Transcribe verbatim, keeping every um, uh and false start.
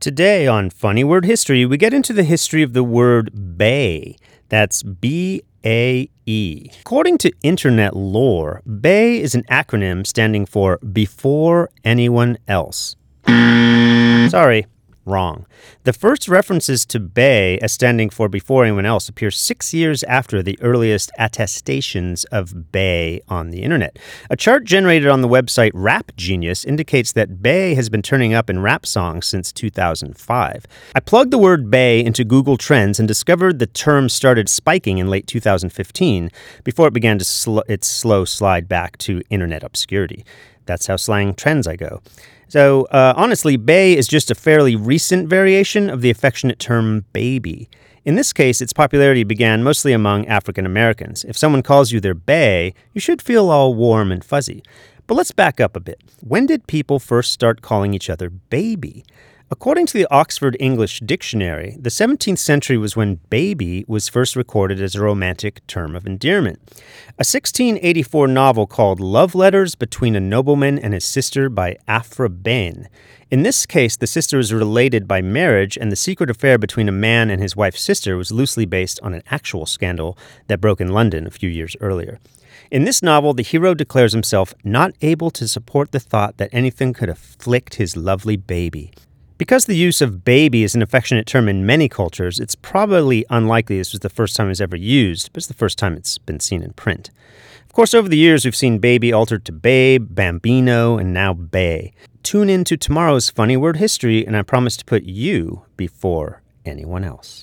Today on Funny Word History, we get into the history of the word bay. That's B A E. According to internet lore, bay is an acronym standing for Before Anyone Else. Sorry, wrong. The first references to bay as standing for Before Anyone Else appear six years after the earliest attestations of bay on the internet. A chart generated on the website Rap Genius indicates that bay has been turning up in rap songs since two thousand five. I plugged the word bay into Google Trends and discovered the term started spiking in late two thousand fifteen before it began to sl- its slow slide back to internet obscurity. That's how slang trends I go. So, uh, honestly, bay is just a fairly recent variation of the affectionate term baby. In this case, its popularity began mostly among African Americans. If someone calls you their bay, you should feel all warm and fuzzy. But let's back up a bit. When did people first start calling each other baby? According to the Oxford English Dictionary, the seventeenth century was when baby was first recorded as a romantic term of endearment. A sixteen eighty-four novel called Love Letters Between a Nobleman and His Sister by Aphra Behn. In this case, the sister is related by marriage, and the secret affair between a man and his wife's sister was loosely based on an actual scandal that broke in London a few years earlier. In this novel, the hero declares himself not able to support the thought that anything could afflict his lovely baby. Because the use of baby is an affectionate term in many cultures, it's probably unlikely this was the first time it was ever used, but it's the first time it's been seen in print. Of course, over the years, we've seen baby altered to babe, bambino, and now bay. Tune in to tomorrow's Funny Word History, and I promise to put you before anyone else.